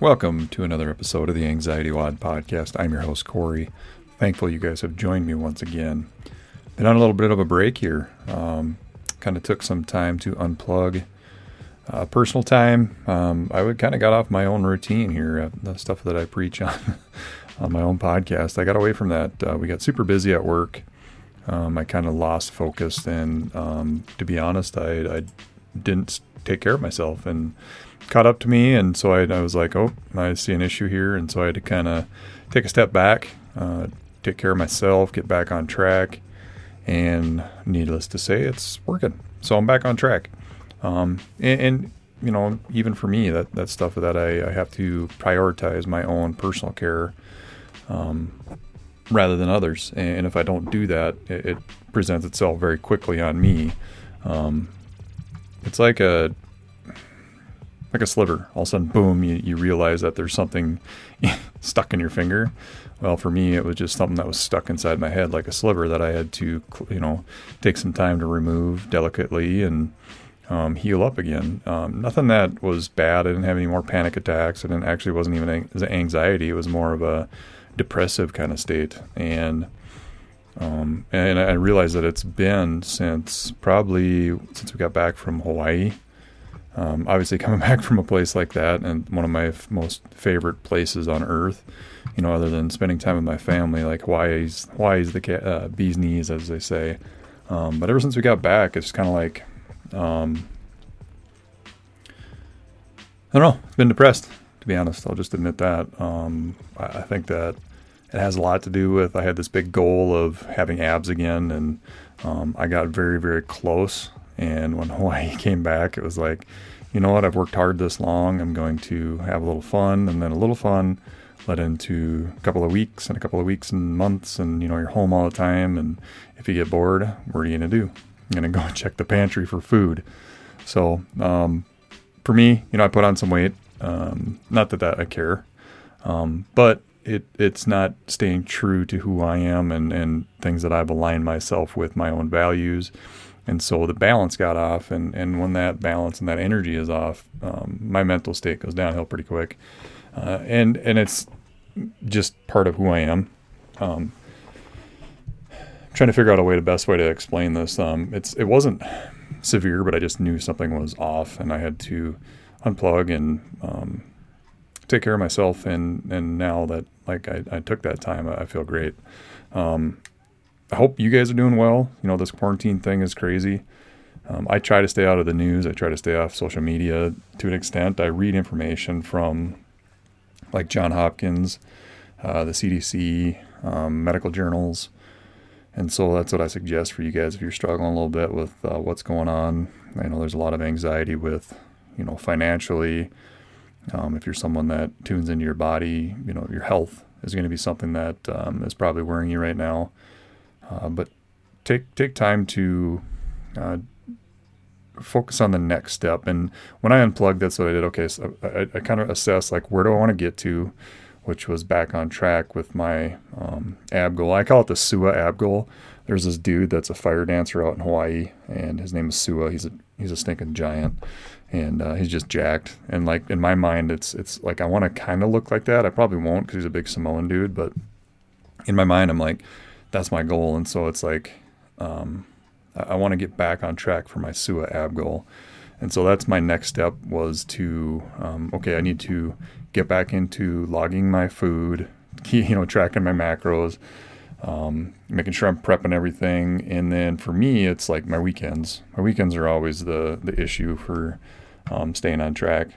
Welcome to another episode of the Anxiety WOD Podcast. I'm your host, Corey. Thankful you guys have joined me once again. Been on a little bit of a break here. Kind of took some time to unplug. Personal time. I got off my own routine here, the stuff that I preach on my own podcast. I got away from that. We got super busy at work. I kind of lost focus, and to be honest, I didn't take care of myself and caught up to me. And so I was like, oh, I see an issue here. And so I had to kind of take a step back, take care of myself, get back on track. And needless to say, it's working. So I'm back on track. And you know, even for me, that stuff that I have to prioritize my own personal care, rather than others. And if I don't do that, it presents itself very quickly on me. It's like a sliver. All of a sudden, boom, you realize that there's something stuck in your finger. Well, for me, it was just something that was stuck inside my head, like a sliver that I had to, take some time to remove delicately and heal up again. Nothing that was bad. I didn't have any more panic attacks. It actually wasn't even anxiety. It was more of a depressive kind of state. And I realized that it's been since we got back from Hawaii. Obviously coming back from a place like that, and one of my most favorite places on earth, other than spending time with my family, like Hawaii's the bee's knees, as they say. But ever since we got back, it's kind of like, I don't know, it's been depressed, to be honest. I'll just admit that. I think that it has a lot to do with, I had this big goal of having abs again, and I got very, very close. And when Hawaii came back, it was like, you know what, I've worked hard this long. I'm going to have a little fun, and then a little fun led into a couple of weeks and a couple of weeks and months. And, you're home all the time. And if you get bored, what are you going to do? I'm going to go check the pantry for food. So, for me, I put on some weight. Not that I care. But it's not staying true to who I am and things that I've aligned myself with, my own values. And so the balance got off, and when that balance and that energy is off, my mental state goes downhill pretty quick. And it's just part of who I am. I'm trying to figure out the best way to explain this. It wasn't severe, but I just knew something was off, and I had to unplug and take care of myself. And now that I took that time, I feel great. I hope you guys are doing well. This quarantine thing is crazy. I try to stay out of the news. I try to stay off social media to an extent. I read information from like Johns Hopkins, the CDC, medical journals. And so that's what I suggest for you guys if you're struggling a little bit with what's going on. I know there's a lot of anxiety with, financially. If you're someone that tunes into your body, your health is going to be something that is probably worrying you right now. But take time to focus on the next step. And when I unplugged, that's what I did. Okay, so I kind of assessed, where do I want to get to, which was back on track with my ab goal. I call it the Sua ab goal. There's this dude that's a fire dancer out in Hawaii, and his name is Sua. He's a stinking giant, and he's just jacked. And in my mind, it's like I want to kind of look like that. I probably won't because he's a big Samoan dude. But in my mind, I'm like, that's my goal. And so it's like, I want to get back on track for my SUA ab goal. And so that's my next step was to, I need to get back into logging my food, tracking my macros, making sure I'm prepping everything. And then for me, it's like my weekends. My weekends are always the issue for staying on track.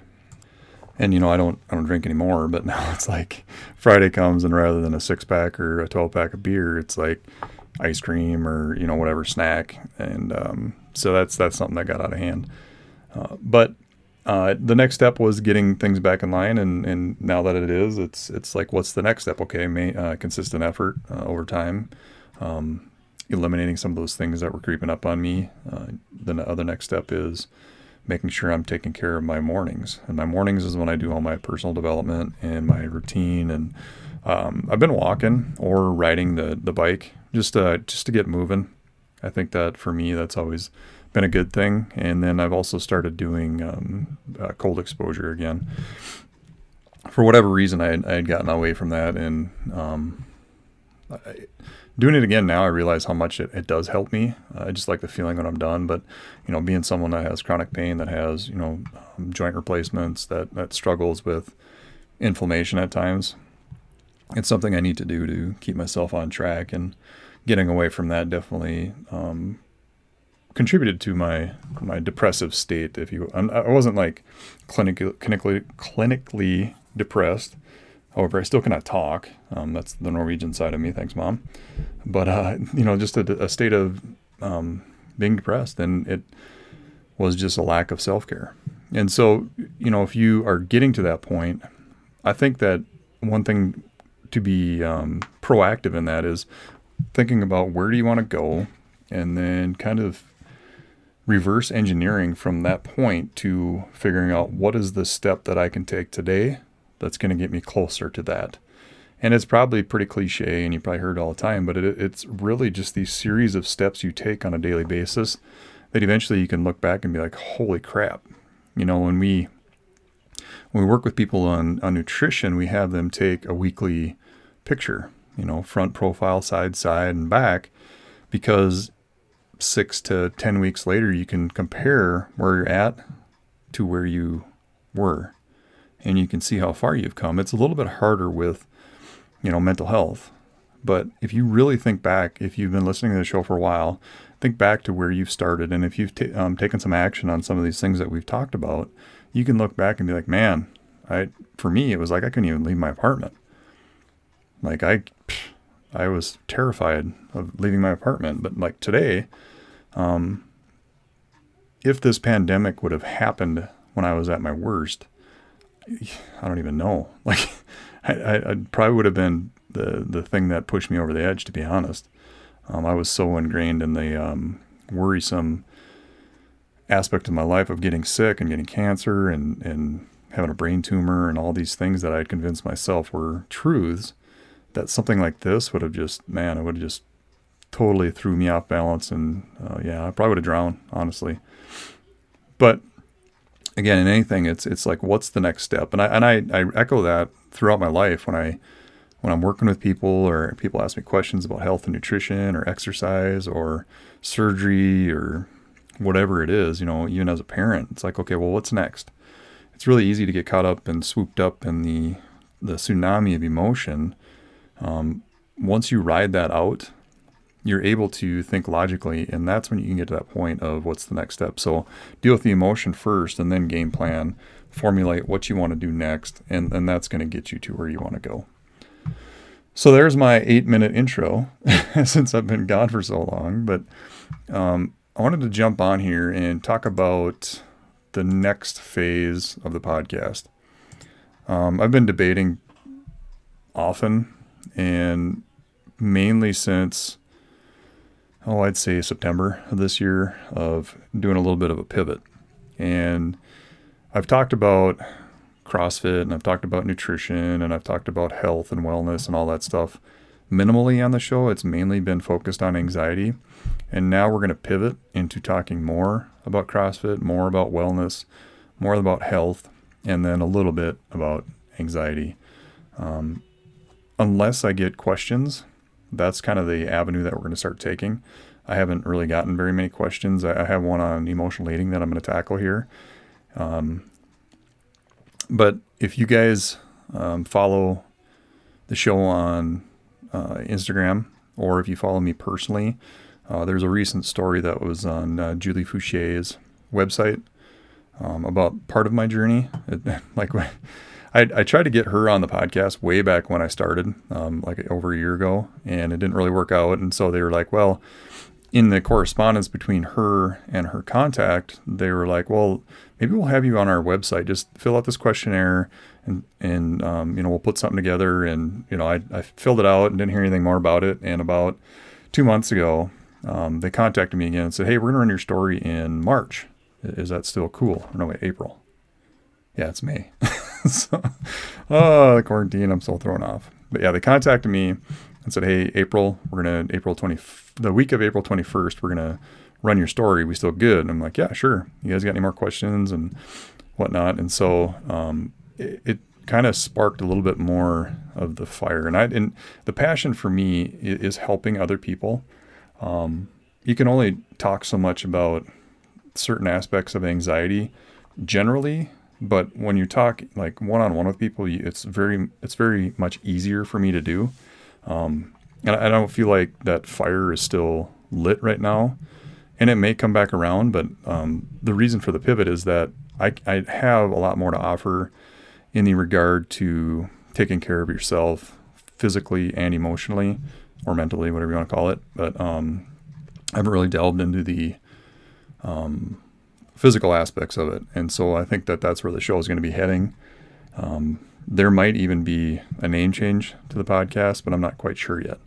And, I don't drink anymore, but now it's like Friday comes, and rather than a 6-pack or a 12-pack of beer, it's like ice cream or, whatever snack. And so that's something that got out of hand. But the next step was getting things back in line. And now that it is, it's like, what's the next step? Okay, consistent effort over time, eliminating some of those things that were creeping up on me. Then the other next step is making sure I'm taking care of my mornings. And my mornings is when I do all my personal development and my routine. And I've been walking or riding the bike just to get moving. I think that for me, that's always been a good thing. And then I've also started doing cold exposure again. for whatever reason, I had gotten away from that, and doing it again now, I realize how much it does help me. I just like the feeling when I'm done. But, you know, being someone that has chronic pain, that has, you know, joint replacements, that struggles with inflammation at times, it's something I need to do to keep myself on track. And getting away from that definitely contributed to my depressive state. If you, I wasn't like clinically depressed. However, I still cannot talk. That's the Norwegian side of me. Thanks, Mom. But, you know, just a state of being depressed. And it was just a lack of self-care. And so, you know, if you are getting to that point, I think that one thing to be proactive in that is thinking about where do you want to go, and then kind of reverse engineering from that point to figuring out what is the step that I can take today that's going to get me closer to that. And it's probably pretty cliche, and you probably heard it all the time, but it's really just these series of steps you take on a daily basis that eventually you can look back and be like, holy crap. You know, when we work with people on nutrition, we have them take a weekly picture, you know, front profile, side and back, because 6 to 10 weeks later, you can compare where you're at to where you were. And you can see how far you've come. It's a little bit harder with, you know, mental health. But if you really think back, if you've been listening to the show for a while, think back to where you've started. And if you've taken some action on some of these things that we've talked about, you can look back and be like, man, for me, it was like I couldn't even leave my apartment. Like I was terrified of leaving my apartment. But like today, if this pandemic would have happened when I was at my worst, I don't even know. Like I probably would have been the thing that pushed me over the edge, to be honest. I was so ingrained in the worrisome aspect of my life of getting sick and getting cancer and having a brain tumor and all these things that I had convinced myself were truths, that something like this would have just, man, it would have just totally threw me off balance. And yeah, I probably would have drowned, honestly. But again, in anything, it's like, what's the next step? And I echo that throughout my life when I'm working with people, or people ask me questions about health and nutrition or exercise or surgery or whatever it is, you know, even as a parent, it's like, okay, well, what's next? It's really easy to get caught up and swooped up in the tsunami of emotion. Once you ride that out, you're able to think logically, and that's when you can get to that point of what's the next step. So deal with the emotion first, and then game plan, formulate what you want to do next, and that's going to get you to where you want to go. So there's my 8-minute intro since I've been gone for so long, but I wanted to jump on here and talk about the next phase of the podcast. I've been debating often, and mainly since I'd say September of this year, of doing a little bit of a pivot. And I've talked about CrossFit, and I've talked about nutrition, and I've talked about health and wellness and all that stuff minimally on the show. It's mainly been focused on anxiety. And now we're going to pivot into talking more about CrossFit, more about wellness, more about health, and then a little bit about anxiety. Unless I get questions, that's kind of the avenue that we're going to start taking. I haven't really gotten very many questions. I have one on emotional eating that I'm going to tackle here. But if you guys follow the show on Instagram, or if you follow me personally, there's a recent story that was on Julie Fouché's website about part of my journey. I tried to get her on the podcast way back when I started, like over a year ago, and it didn't really work out. And so they were like, well, in the correspondence between her and her contact, they were like, well, maybe we'll have you on our website. Just fill out this questionnaire, and you know, we'll put something together. And, you know, I filled it out and didn't hear anything more about it. And about 2 months ago, they contacted me again and said, hey, we're going to run your story in March. Is that still cool? Or no, wait, April. Yeah, it's May. So, the quarantine, I'm so thrown off. But yeah, they contacted me and said, hey, the week of April 21st, we're going to run your story. We still good? And I'm like, yeah, sure. You guys got any more questions and whatnot? And so it kind of sparked a little bit more of the fire. And the passion for me is helping other people. You can only talk so much about certain aspects of anxiety generally, but when you talk like one-on-one with people, it's very much easier for me to do. And I don't feel like that fire is still lit right now, and it may come back around, but the reason for the pivot is that I have a lot more to offer in the regard to taking care of yourself physically and emotionally or mentally, whatever you want to call it. But I haven't really delved into the physical aspects of it. And so I think that that's where the show is going to be heading. There might even be a name change to the podcast, but I'm not quite sure yet.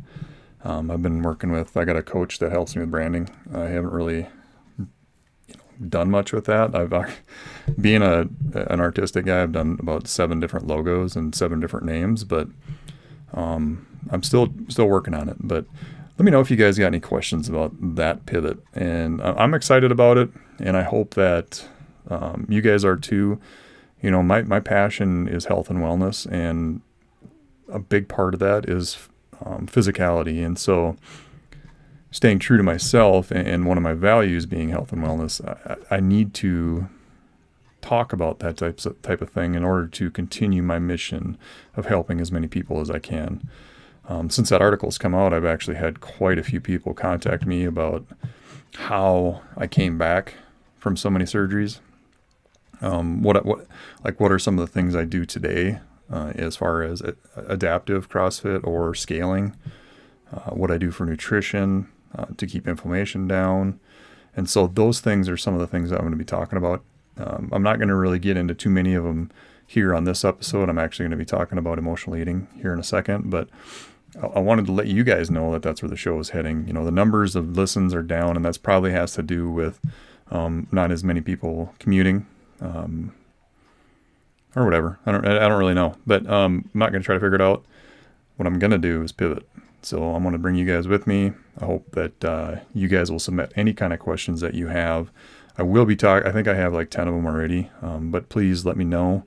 I've been working with, I got a coach that helps me with branding. I haven't really done much with that. Being an artistic guy, I've done about 7 different logos and 7 different names, but I'm still working on it. But let me know if you guys got any questions about that pivot. And I'm excited about it, and I hope that you guys are too. You know, my passion is health and wellness, and a big part of that is physicality. And so staying true to myself and one of my values being health and wellness, I need to talk about that type of thing in order to continue my mission of helping as many people as I can. Since that article's come out, I've actually had quite a few people contact me about how I came back from so many surgeries. What are some of the things I do today as far as adaptive CrossFit or scaling, what I do for nutrition to keep inflammation down. And so those things are some of the things that I'm going to be talking about. I'm not going to really get into too many of them here on this episode. I'm actually going to be talking about emotional eating here in a second, but I wanted to let you guys know that that's where the show is heading. You know, the numbers of listens are down, and that's probably has to do with not as many people commuting. Or whatever. I don't really know, but, I'm not going to try to figure it out. What I'm going to do is pivot. So I'm going to bring you guys with me. I hope that, you guys will submit any kind of questions that you have. I think I have like 10 of them already. But please let me know,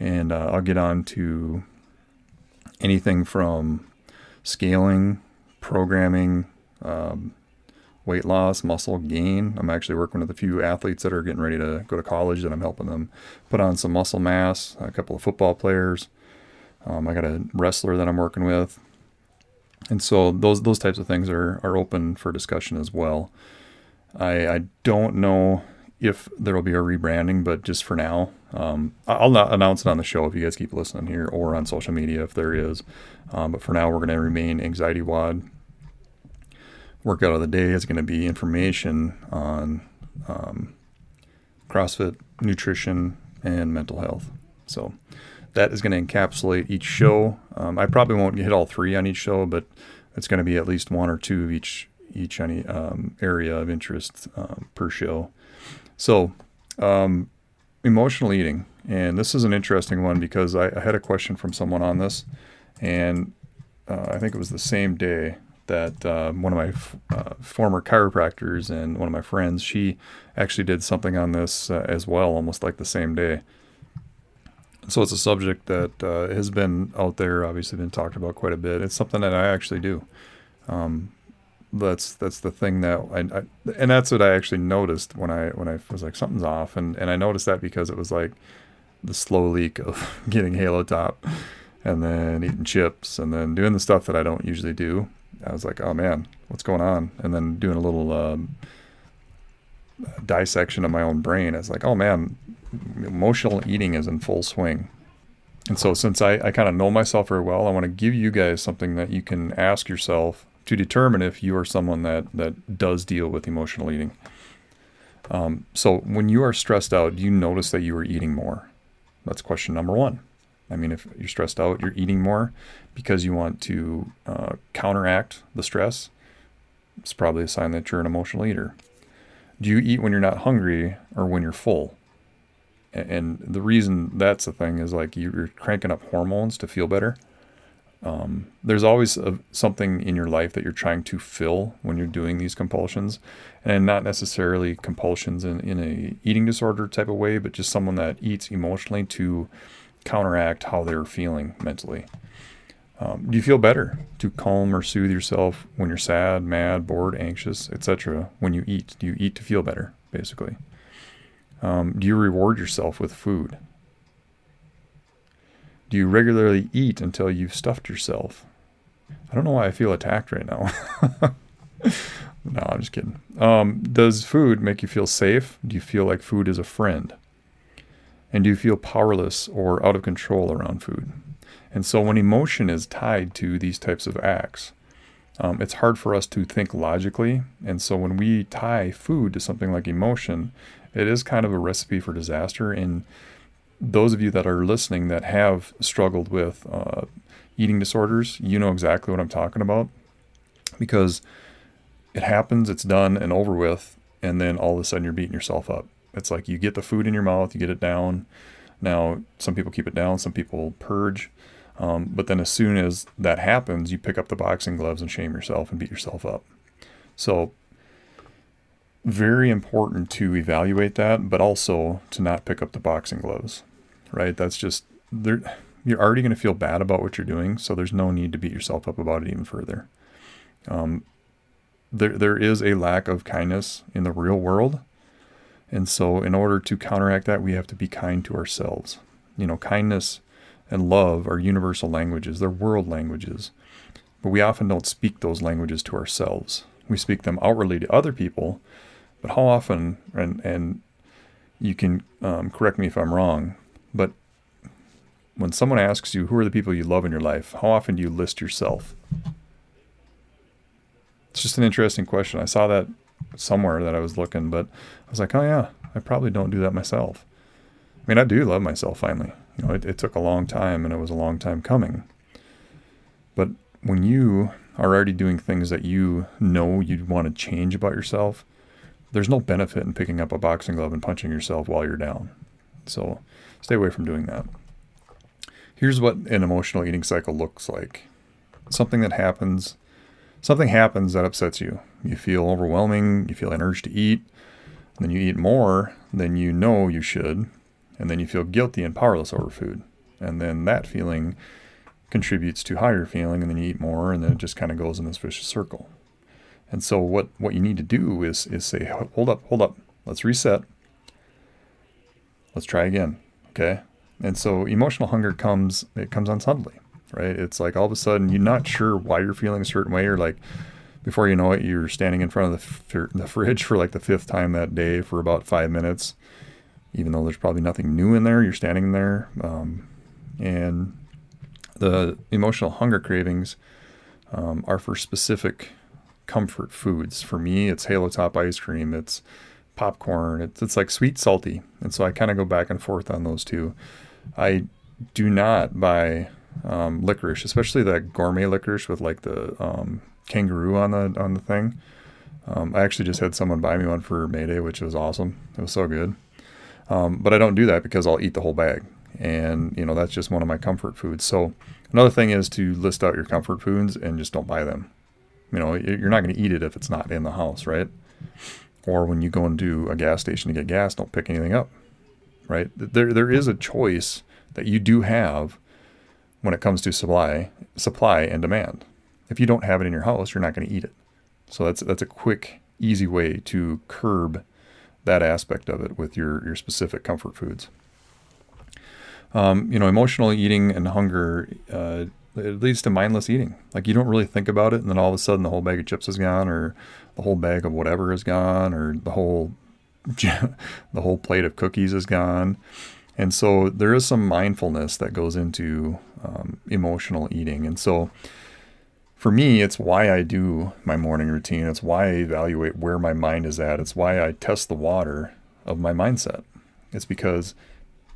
and, I'll get on to anything from scaling, programming, weight loss, muscle gain. I'm actually working with a few athletes that are getting ready to go to college that I'm helping them put on some muscle mass, a couple of football players. I got a wrestler that I'm working with. And so those types of things are open for discussion as well. I don't know if there will be a rebranding, but just for now, I'll not announce it on the show if you guys keep listening here or on social media if there is. But for now, we're going to remain Anxiety WOD. Workout of the day is going to be information on CrossFit, nutrition, and mental health. So that is going to encapsulate each show. I probably won't hit all 3 on each show, but it's going to be at least 1 or 2 of each any area of interest per show. So emotional eating, and this is an interesting one because I had a question from someone on this, and I think it was the same day that one of my former chiropractors and one of my friends, she actually did something on this as well, almost like the same day. So it's a subject that has been out there, obviously been talked about quite a bit. It's something that I actually do. That's the thing that I and that's what I actually noticed when I was like, something's off, and I noticed that because it was like the slow leak of getting Halo Top and then eating chips and then doing the stuff that I don't usually do. I was like, oh man, what's going on? And then doing a little dissection of my own brain. I was like, oh man, emotional eating is in full swing. And so since I kind of know myself very well, I want to give you guys something that you can ask yourself to determine if you are someone that does deal with emotional eating. So when you are stressed out, do you notice that you are eating more? That's question number 1. I mean, if you're stressed out, you're eating more because you want to counteract the stress. It's probably a sign that you're an emotional eater. Do you eat when you're not hungry or when you're full? And the reason that's the thing is like you're cranking up hormones to feel better. There's always something in your life that you're trying to fill when you're doing these compulsions, and not necessarily compulsions in a eating disorder type of way, but just someone that eats emotionally to counteract how they're feeling mentally. Do you feel better to calm or soothe yourself when you're sad, mad, bored, anxious, etc.? When you eat, do you eat to feel better, basically? Do you reward yourself with food? Do you regularly eat until you've stuffed yourself? I don't know why I feel attacked right now. No, I'm just kidding. Does food make you feel safe? Do you feel like food is a friend? And do you feel powerless or out of control around food? And so when emotion is tied to these types of acts, it's hard for us to think logically. And so when we tie food to something like emotion, it is kind of a recipe for disaster. And those of you that are listening that have struggled with eating disorders, you know exactly what I'm talking about, because it happens, it's done and over with, and then all of a sudden you're beating yourself up. It's like you get the food in your mouth, you get it down. Now, some people keep it down, some people purge. But then as soon as that happens, you pick up the boxing gloves and shame yourself and beat yourself up. So very important to evaluate that, but also to not pick up the boxing gloves, right? That's just, you're already going to feel bad about what you're doing, so there's no need to beat yourself up about it even further. There is a lack of kindness in the real world. And so in order to counteract that, we have to be kind to ourselves. You know, kindness and love are universal languages. They're world languages. But we often don't speak those languages to ourselves. We speak them outwardly to other people. But how often, and you can correct me if I'm wrong, but when someone asks you, who are the people you love in your life? How often do you list yourself? It's just an interesting question. I saw that somewhere that I was looking, but I was like, oh yeah, I probably don't do that myself. I mean, I do love myself finally. You know, it took a long time and it was a long time coming. But when you are already doing things that you know you'd want to change about yourself, there's no benefit in picking up a boxing glove and punching yourself while you're down. So stay away from doing that. Here's what an emotional eating cycle looks like. Something happens that upsets you. You feel overwhelming, you feel an urge to eat, and then you eat more than you know you should, and then you feel guilty and powerless over food. And then that feeling contributes to higher feeling, and then you eat more, and then it just kind of goes in this vicious circle. And so what you need to do is say, hold up, let's reset. Let's try again, okay? And so emotional hunger comes on suddenly, right? It's like all of a sudden you're not sure why you're feeling a certain way, or like before you know it, you're standing in front of the fridge for like the fifth time that day for about 5 minutes, even though there's probably nothing new in there. You're standing there, and the emotional hunger cravings are for specific comfort foods. For me, it's Halo Top ice cream, it's popcorn, it's like sweet, salty. And so I kind of go back and forth on those two. I do not buy licorice, especially that gourmet licorice with like the kangaroo on the thing. I actually just had someone buy me one for May Day, which was awesome. It was so good. But I don't do that because I'll eat the whole bag, and you know, that's just one of my comfort foods. So another thing is to list out your comfort foods and just don't buy them. You know, you're not going to eat it if it's not in the house, right? Or when you go into a gas station to get gas, don't pick anything up, right? There is a choice that you do have when it comes to supply and demand. If you don't have it in your house, you're not going to eat it. So that's a quick, easy way to curb that aspect of it with your specific comfort foods. You know, emotional eating and hunger, it leads to mindless eating. Like you don't really think about it, and then all of a sudden the whole bag of chips is gone, or the whole bag of whatever is gone, or the whole the whole plate of cookies is gone. And so there is some mindfulness that goes into emotional eating. And so for me, it's why I do my morning routine. It's why I evaluate where my mind is at. It's why I test the water of my mindset. It's because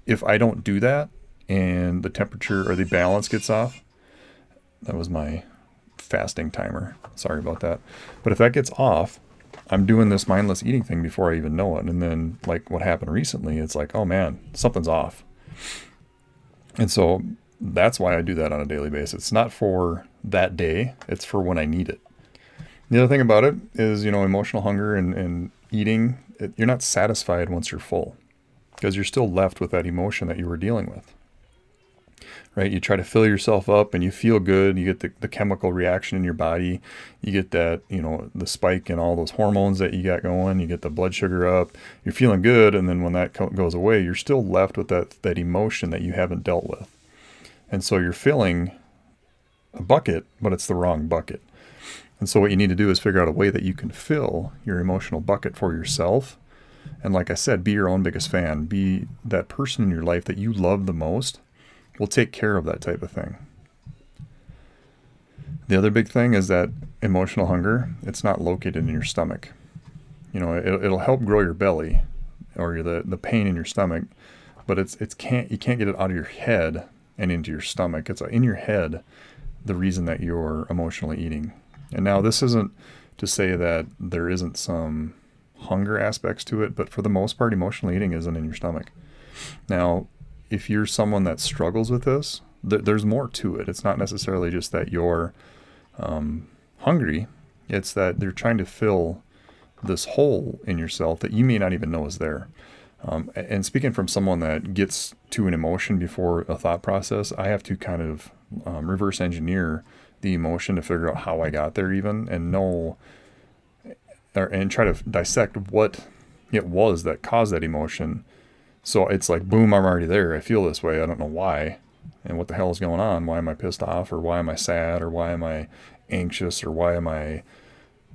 if I don't do that and the temperature or the balance gets off, that was my fasting timer. Sorry about that. But if that gets off, I'm doing this mindless eating thing before I even know it. And then like what happened recently, it's like, oh man, something's off. And so that's why I do that on a daily basis. It's not for that day. It's for when I need it. The other thing about it is, you know, emotional hunger and eating, you're not satisfied once you're full, because you're still left with that emotion that you were dealing with. right? You try to fill yourself up and you feel good. You get the chemical reaction in your body. You get that, you know, the spike in all those hormones that you got going. You get the blood sugar up. You're feeling good. And then when that goes away, you're still left with that emotion that you haven't dealt with. And so you're filling a bucket, but it's the wrong bucket. And so what you need to do is figure out a way that you can fill your emotional bucket for yourself. And like I said, be your own biggest fan. Be that person in your life that you love the most will take care of that type of thing. The other big thing is that emotional hunger, it's not located in your stomach. You know, it'll help grow your belly or the pain in your stomach, but you can't get it out of your head and into your stomach. It's in your head, the reason that you're emotionally eating. And now this isn't to say that there isn't some hunger aspects to it, but for the most part, emotional eating isn't in your stomach. Now, if you're someone that struggles with this, there's more to it. It's not necessarily just that you're hungry. It's that they're trying to fill this hole in yourself that you may not even know is there. And speaking from someone that gets to an emotion before a thought process, I have to kind of reverse engineer the emotion to figure out how I got there even, and try to dissect what it was that caused that emotion. So it's like, boom, I'm already there. I feel this way. I don't know why. And what the hell is going on? Why am I pissed off? Or why am I sad? Or why am I anxious? Or why am I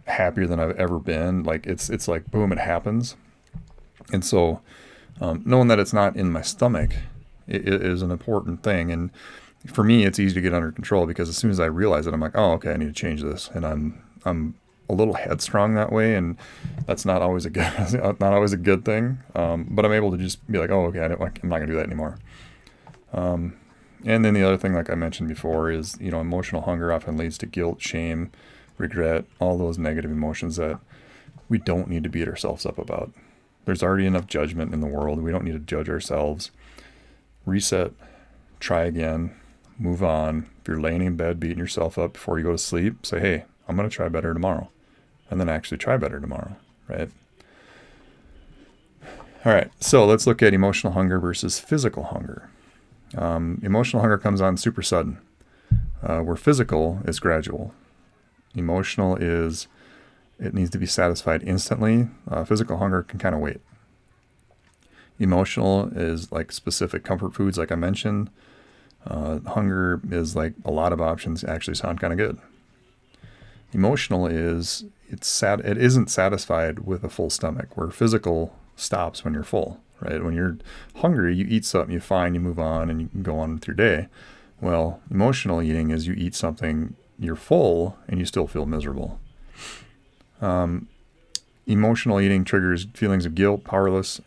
happier than I've ever been? Like it's like, boom, it happens. And so knowing that it's not in my stomach, it is an important thing. And for me, it's easy to get under control, because as soon as I realize it, I'm like, oh, okay, I need to change this. And I'm a little headstrong that way, and that's not always a good thing. But I'm able to just be like, oh, okay, I'm not gonna do that anymore. And then the other thing, like I mentioned before, is, you know, emotional hunger often leads to guilt, shame, regret, all those negative emotions that we don't need to beat ourselves up about. There's already enough judgment in the world. We don't need to judge ourselves. Reset, try again, move on. If you're laying in bed beating yourself up before you go to sleep, say, hey, I'm gonna try better tomorrow. And then actually try better tomorrow, right? All right, so let's look at emotional hunger versus physical hunger. Emotional hunger comes on super sudden, where physical is gradual. Emotional is, it needs to be satisfied instantly. Physical hunger can kind of wait. Emotional is like specific comfort foods, like I mentioned. Hunger is like a lot of options actually sound kind of good. Emotional is it isn't satisfied with a full stomach, where physical stops when you're full, right? When you're hungry, you eat something, you find, you move on, and you can go on with your day. Well, emotional eating is you eat something, you're full, and you still feel miserable. Emotional eating triggers feelings of guilt, powerlessness,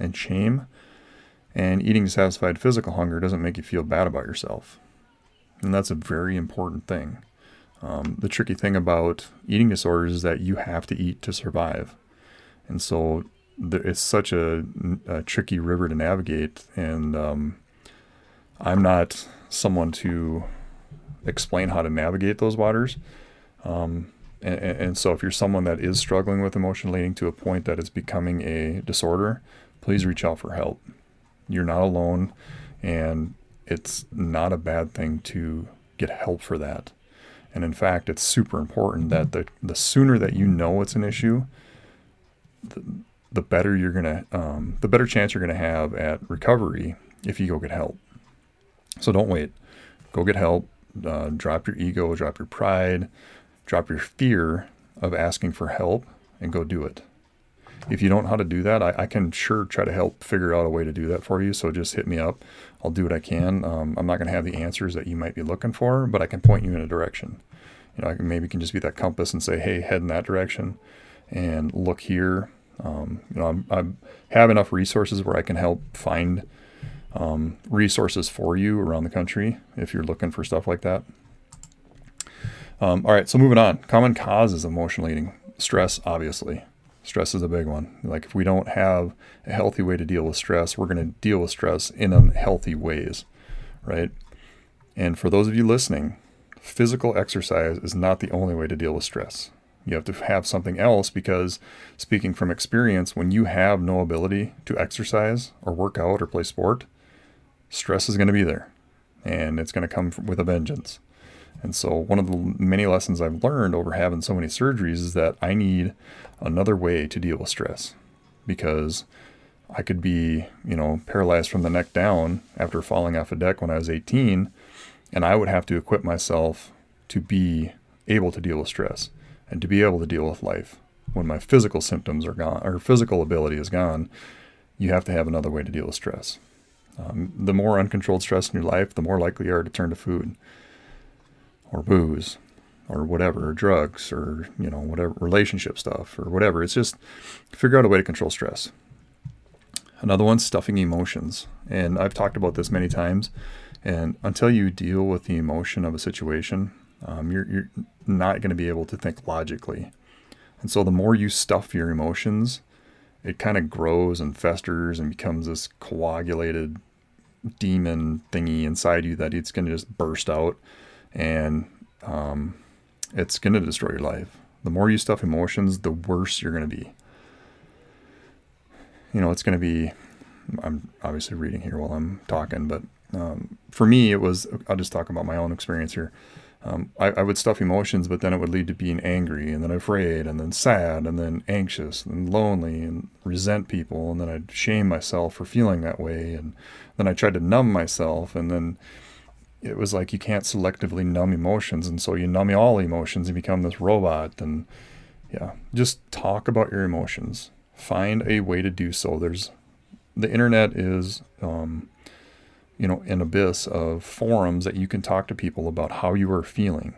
and shame. And eating to satisfy physical hunger doesn't make you feel bad about yourself. And that's a very important thing. The tricky thing about eating disorders is that you have to eat to survive. And so it's such a tricky river to navigate. And I'm not someone to explain how to navigate those waters. And so if you're someone that is struggling with emotion leading to a point that it's becoming a disorder, please reach out for help. You're not alone, and it's not a bad thing to get help for that. And in fact, it's super important that the sooner that you know it's an issue, the better you're gonna, the better chance you're gonna have at recovery if you go get help. So don't wait. Go get help. Drop your ego. Drop your pride. Drop your fear of asking for help, and go do it. If you don't know how to do that, I can sure try to help figure out a way to do that for you. So just hit me up. I'll do what I can. I'm not going to have the answers that you might be looking for, but I can point you in a direction. You know, I can, maybe can just be that compass and say, hey, head in that direction and look here. You know, I have enough resources where I can help find resources for you around the country if you're looking for stuff like that. All right, so moving on. Common causes of emotional eating. Stress, obviously. Stress is a big one. Like if we don't have a healthy way to deal with stress, we're going to deal with stress in unhealthy ways, right? And for those of you listening, physical exercise is not the only way to deal with stress. You have to have something else, because speaking from experience, when you have no ability to exercise or work out or play sport, stress is going to be there, and it's going to come with a vengeance. And so one of the many lessons I've learned over having so many surgeries is that I need another way to deal with stress, because I could be, paralyzed from the neck down after falling off a deck when I was 18, and I would have to equip myself to be able to deal with stress and to be able to deal with life. When my physical symptoms are gone, or physical ability is gone, you have to have another way to deal with stress. The more uncontrolled stress in your life, the more likely you are to turn to food or booze or whatever, or drugs, or, whatever relationship stuff or whatever. It's just figure out a way to control stress. Another one's stuffing emotions. And I've talked about this many times. And until you deal with the emotion of a situation, you're not going to be able to think logically. And so the more you stuff your emotions, it kind of grows and festers and becomes this coagulated demon thingy inside you that it's going to just burst out, and it's going to destroy your life. The more you stuff emotions, the worse you're going to be. It's going to be, I'm obviously reading here while I'm talking, but for me, it was, I'll just talk about my own experience here. I would stuff emotions, but then it would lead to being angry, and then afraid, and then sad, and then anxious, and lonely, and resent people. And then I'd shame myself for feeling that way. And then I tried to numb myself. And then it was like, you can't selectively numb emotions. And so you numb all emotions and become this robot. And yeah, just talk about your emotions. Find a way to do so. The internet is, an abyss of forums that you can talk to people about how you are feeling.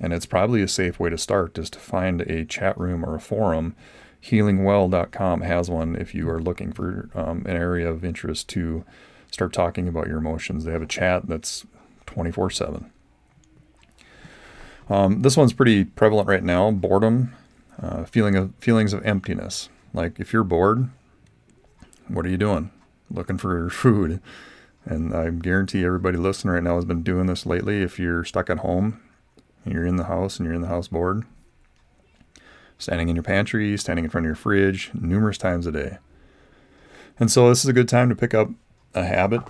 And it's probably a safe way to start, just to find a chat room or a forum. Healingwell.com has one if you are looking for an area of interest to start talking about your emotions. They have a chat that's 24/7. This one's pretty prevalent right now. Boredom, feelings of emptiness. Like, if you're bored, what are you doing? Looking for food. And I guarantee everybody listening right now has been doing this lately. If you're stuck at home and you're in the house bored, standing in your pantry, standing in front of your fridge numerous times a day. And so this is a good time to pick up a habit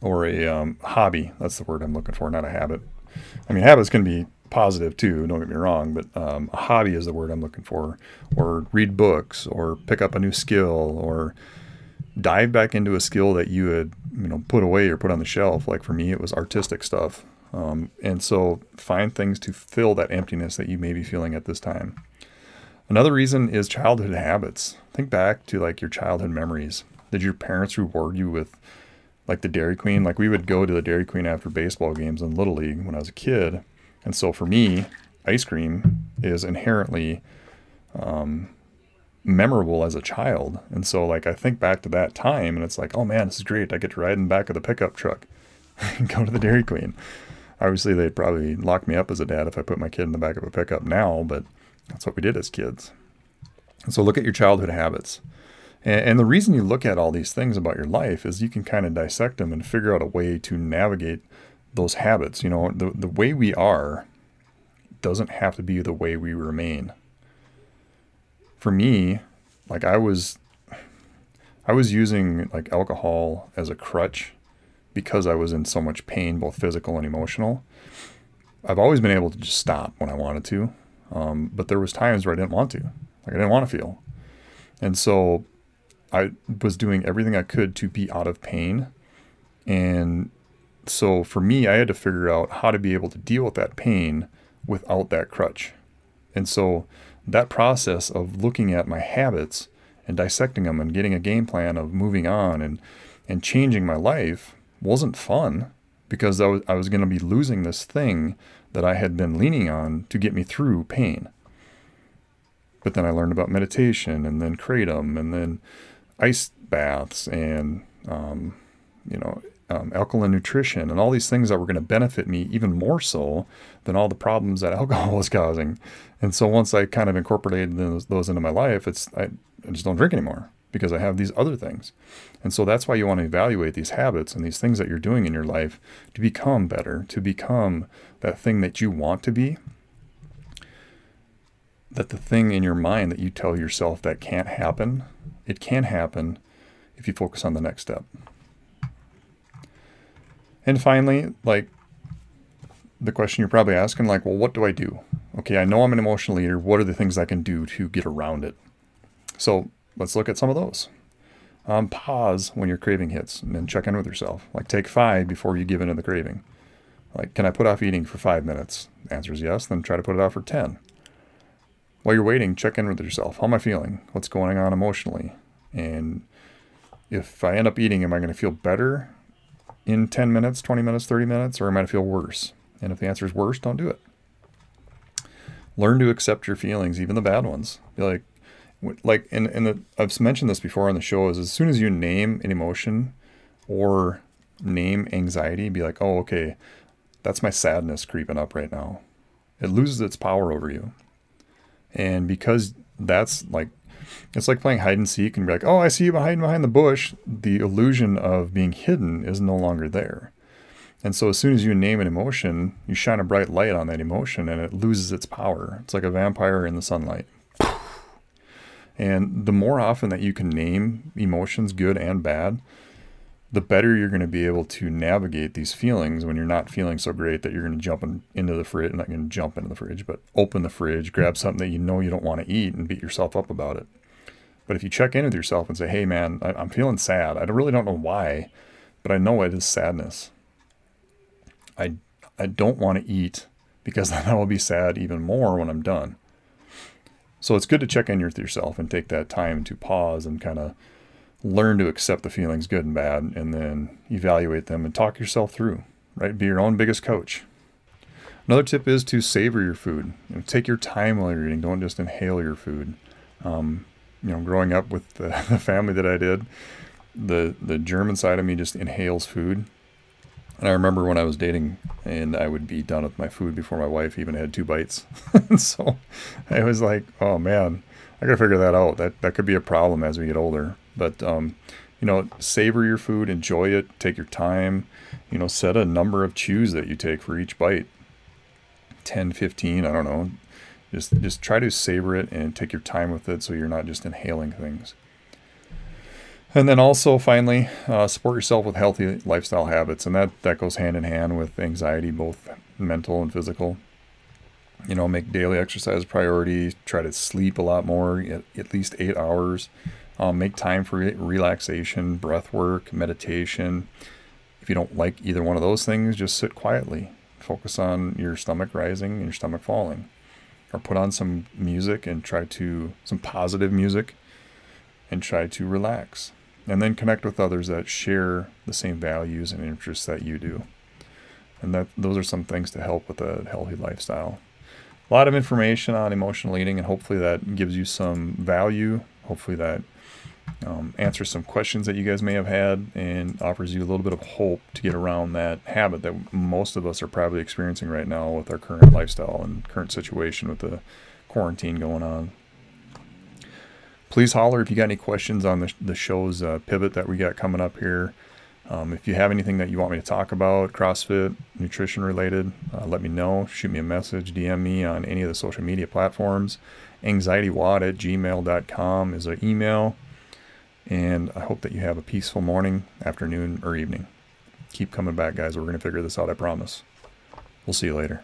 or a hobby. That's the word I'm looking for, not a habit. I mean, habits can be positive too, don't get me wrong, but a hobby is the word I'm looking for. Or read books, or pick up a new skill, or dive back into a skill that you had, put away or put on the shelf. Like for me, it was artistic stuff. And so find things to fill that emptiness that you may be feeling at this time. Another reason is childhood habits. Think back to like your childhood memories. Did your parents reward you with like the Dairy Queen? Like we would go to the Dairy Queen after baseball games in Little League when I was a kid. And so for me, ice cream is inherently, memorable as a child. And so like I think back to that time and it's like, oh man, this is great. I get to ride in the back of the pickup truck and go to the Dairy Queen. Obviously they'd probably lock me up as a dad if I put my kid in the back of a pickup now, but that's what we did as kids. And so look at your childhood habits. And the reason you look at all these things about your life is you can kind of dissect them and figure out a way to navigate those habits. The way we are doesn't have to be the way we remain. For me, like I was using like alcohol as a crutch because I was in so much pain, both physical and emotional. I've always been able to just stop when I wanted to. But there was times where I didn't want to, like I didn't want to feel. And so I was doing everything I could to be out of pain. And so for me, I had to figure out how to be able to deal with that pain without that crutch. And so that process of looking at my habits and dissecting them and getting a game plan of moving on and changing my life wasn't fun, because I was going to be losing this thing that I had been leaning on to get me through pain. But then I learned about meditation, and then Kratom, and then ice baths, and alkaline nutrition, and all these things that were going to benefit me even more so than all the problems that alcohol was causing. And so once I kind of incorporated those into my life, I just don't drink anymore because I have these other things. And so that's why you want to evaluate these habits and these things that you're doing in your life to become better, to become that thing that you want to be, that the thing in your mind that you tell yourself that can't happen. It can happen if you focus on the next step. And finally, like the question you're probably asking, like, well, what do I do? Okay, I know I'm an emotional eater. What are the things I can do to get around it? So let's look at some of those. Pause when your craving hits and then check in with yourself. Like take 5 before you give in to the craving. Like, can I put off eating for 5 minutes? The answer is yes. Then try to put it off for 10. While you're waiting, check in with yourself. How am I feeling? What's going on emotionally? And if I end up eating, am I going to feel better in 10 minutes, 20 minutes, 30 minutes, or am I going to feel worse? And if the answer is worse, don't do it. Learn to accept your feelings, even the bad ones. Be like, and I've mentioned this before on the show, is as soon as you name an emotion or name anxiety, be like, oh, okay, that's my sadness creeping up right now. It loses its power over you. And because that's like, it's like playing hide and seek and be like, oh, I see you hiding behind the bush. The illusion of being hidden is no longer there. And so as soon as you name an emotion, you shine a bright light on that emotion and it loses its power. It's like a vampire in the sunlight. And the more often that you can name emotions, good and bad, the better you're going to be able to navigate these feelings when you're not feeling so great that you're going to open the fridge, grab something that you know you don't want to eat and beat yourself up about it. But if you check in with yourself and say, hey man, I'm feeling sad. I really don't know why, but I know it is sadness. I don't want to eat because then I will be sad even more when I'm done. So it's good to check in with yourself and take that time to pause and kind of learn to accept the feelings, good and bad, and then evaluate them and talk yourself through, right? Be your own biggest coach. Another tip is to savor your food. You know, take your time while you're eating. Don't just inhale your food. Growing up with the family that I did, the German side of me just inhales food. And I remember when I was dating and I would be done with my food before my wife even had 2 bites. And so I was like, oh man, I gotta figure that out. That could be a problem as we get older. But, savor your food, enjoy it, take your time, set a number of chews that you take for each bite, 10, 15, I don't know, just try to savor it and take your time with it so you're not just inhaling things. And then also finally, support yourself with healthy lifestyle habits. And that goes hand in hand with anxiety, both mental and physical. Make daily exercise a priority, try to sleep a lot more, at least 8 hours. Make time for relaxation, breath work, meditation. If you don't like either one of those things, just sit quietly. Focus on your stomach rising and your stomach falling. Or put on some music and some positive music and try to relax. And then connect with others that share the same values and interests that you do. And those are some things to help with a healthy lifestyle. A lot of information on emotional eating, and hopefully that gives you some value. Hopefully that answers some questions that you guys may have had and offers you a little bit of hope to get around that habit that most of us are probably experiencing right now with our current lifestyle and current situation with the quarantine going on. Please holler if you got any questions on the show's pivot that we got coming up here. If you have anything that you want me to talk about, CrossFit, nutrition related, let me know. Shoot me a message, DM me on any of the social media platforms. anxietywod@gmail.com is our email. And I hope that you have a peaceful morning, afternoon, or evening. Keep coming back, guys. We're going to figure this out, I promise. We'll see you later.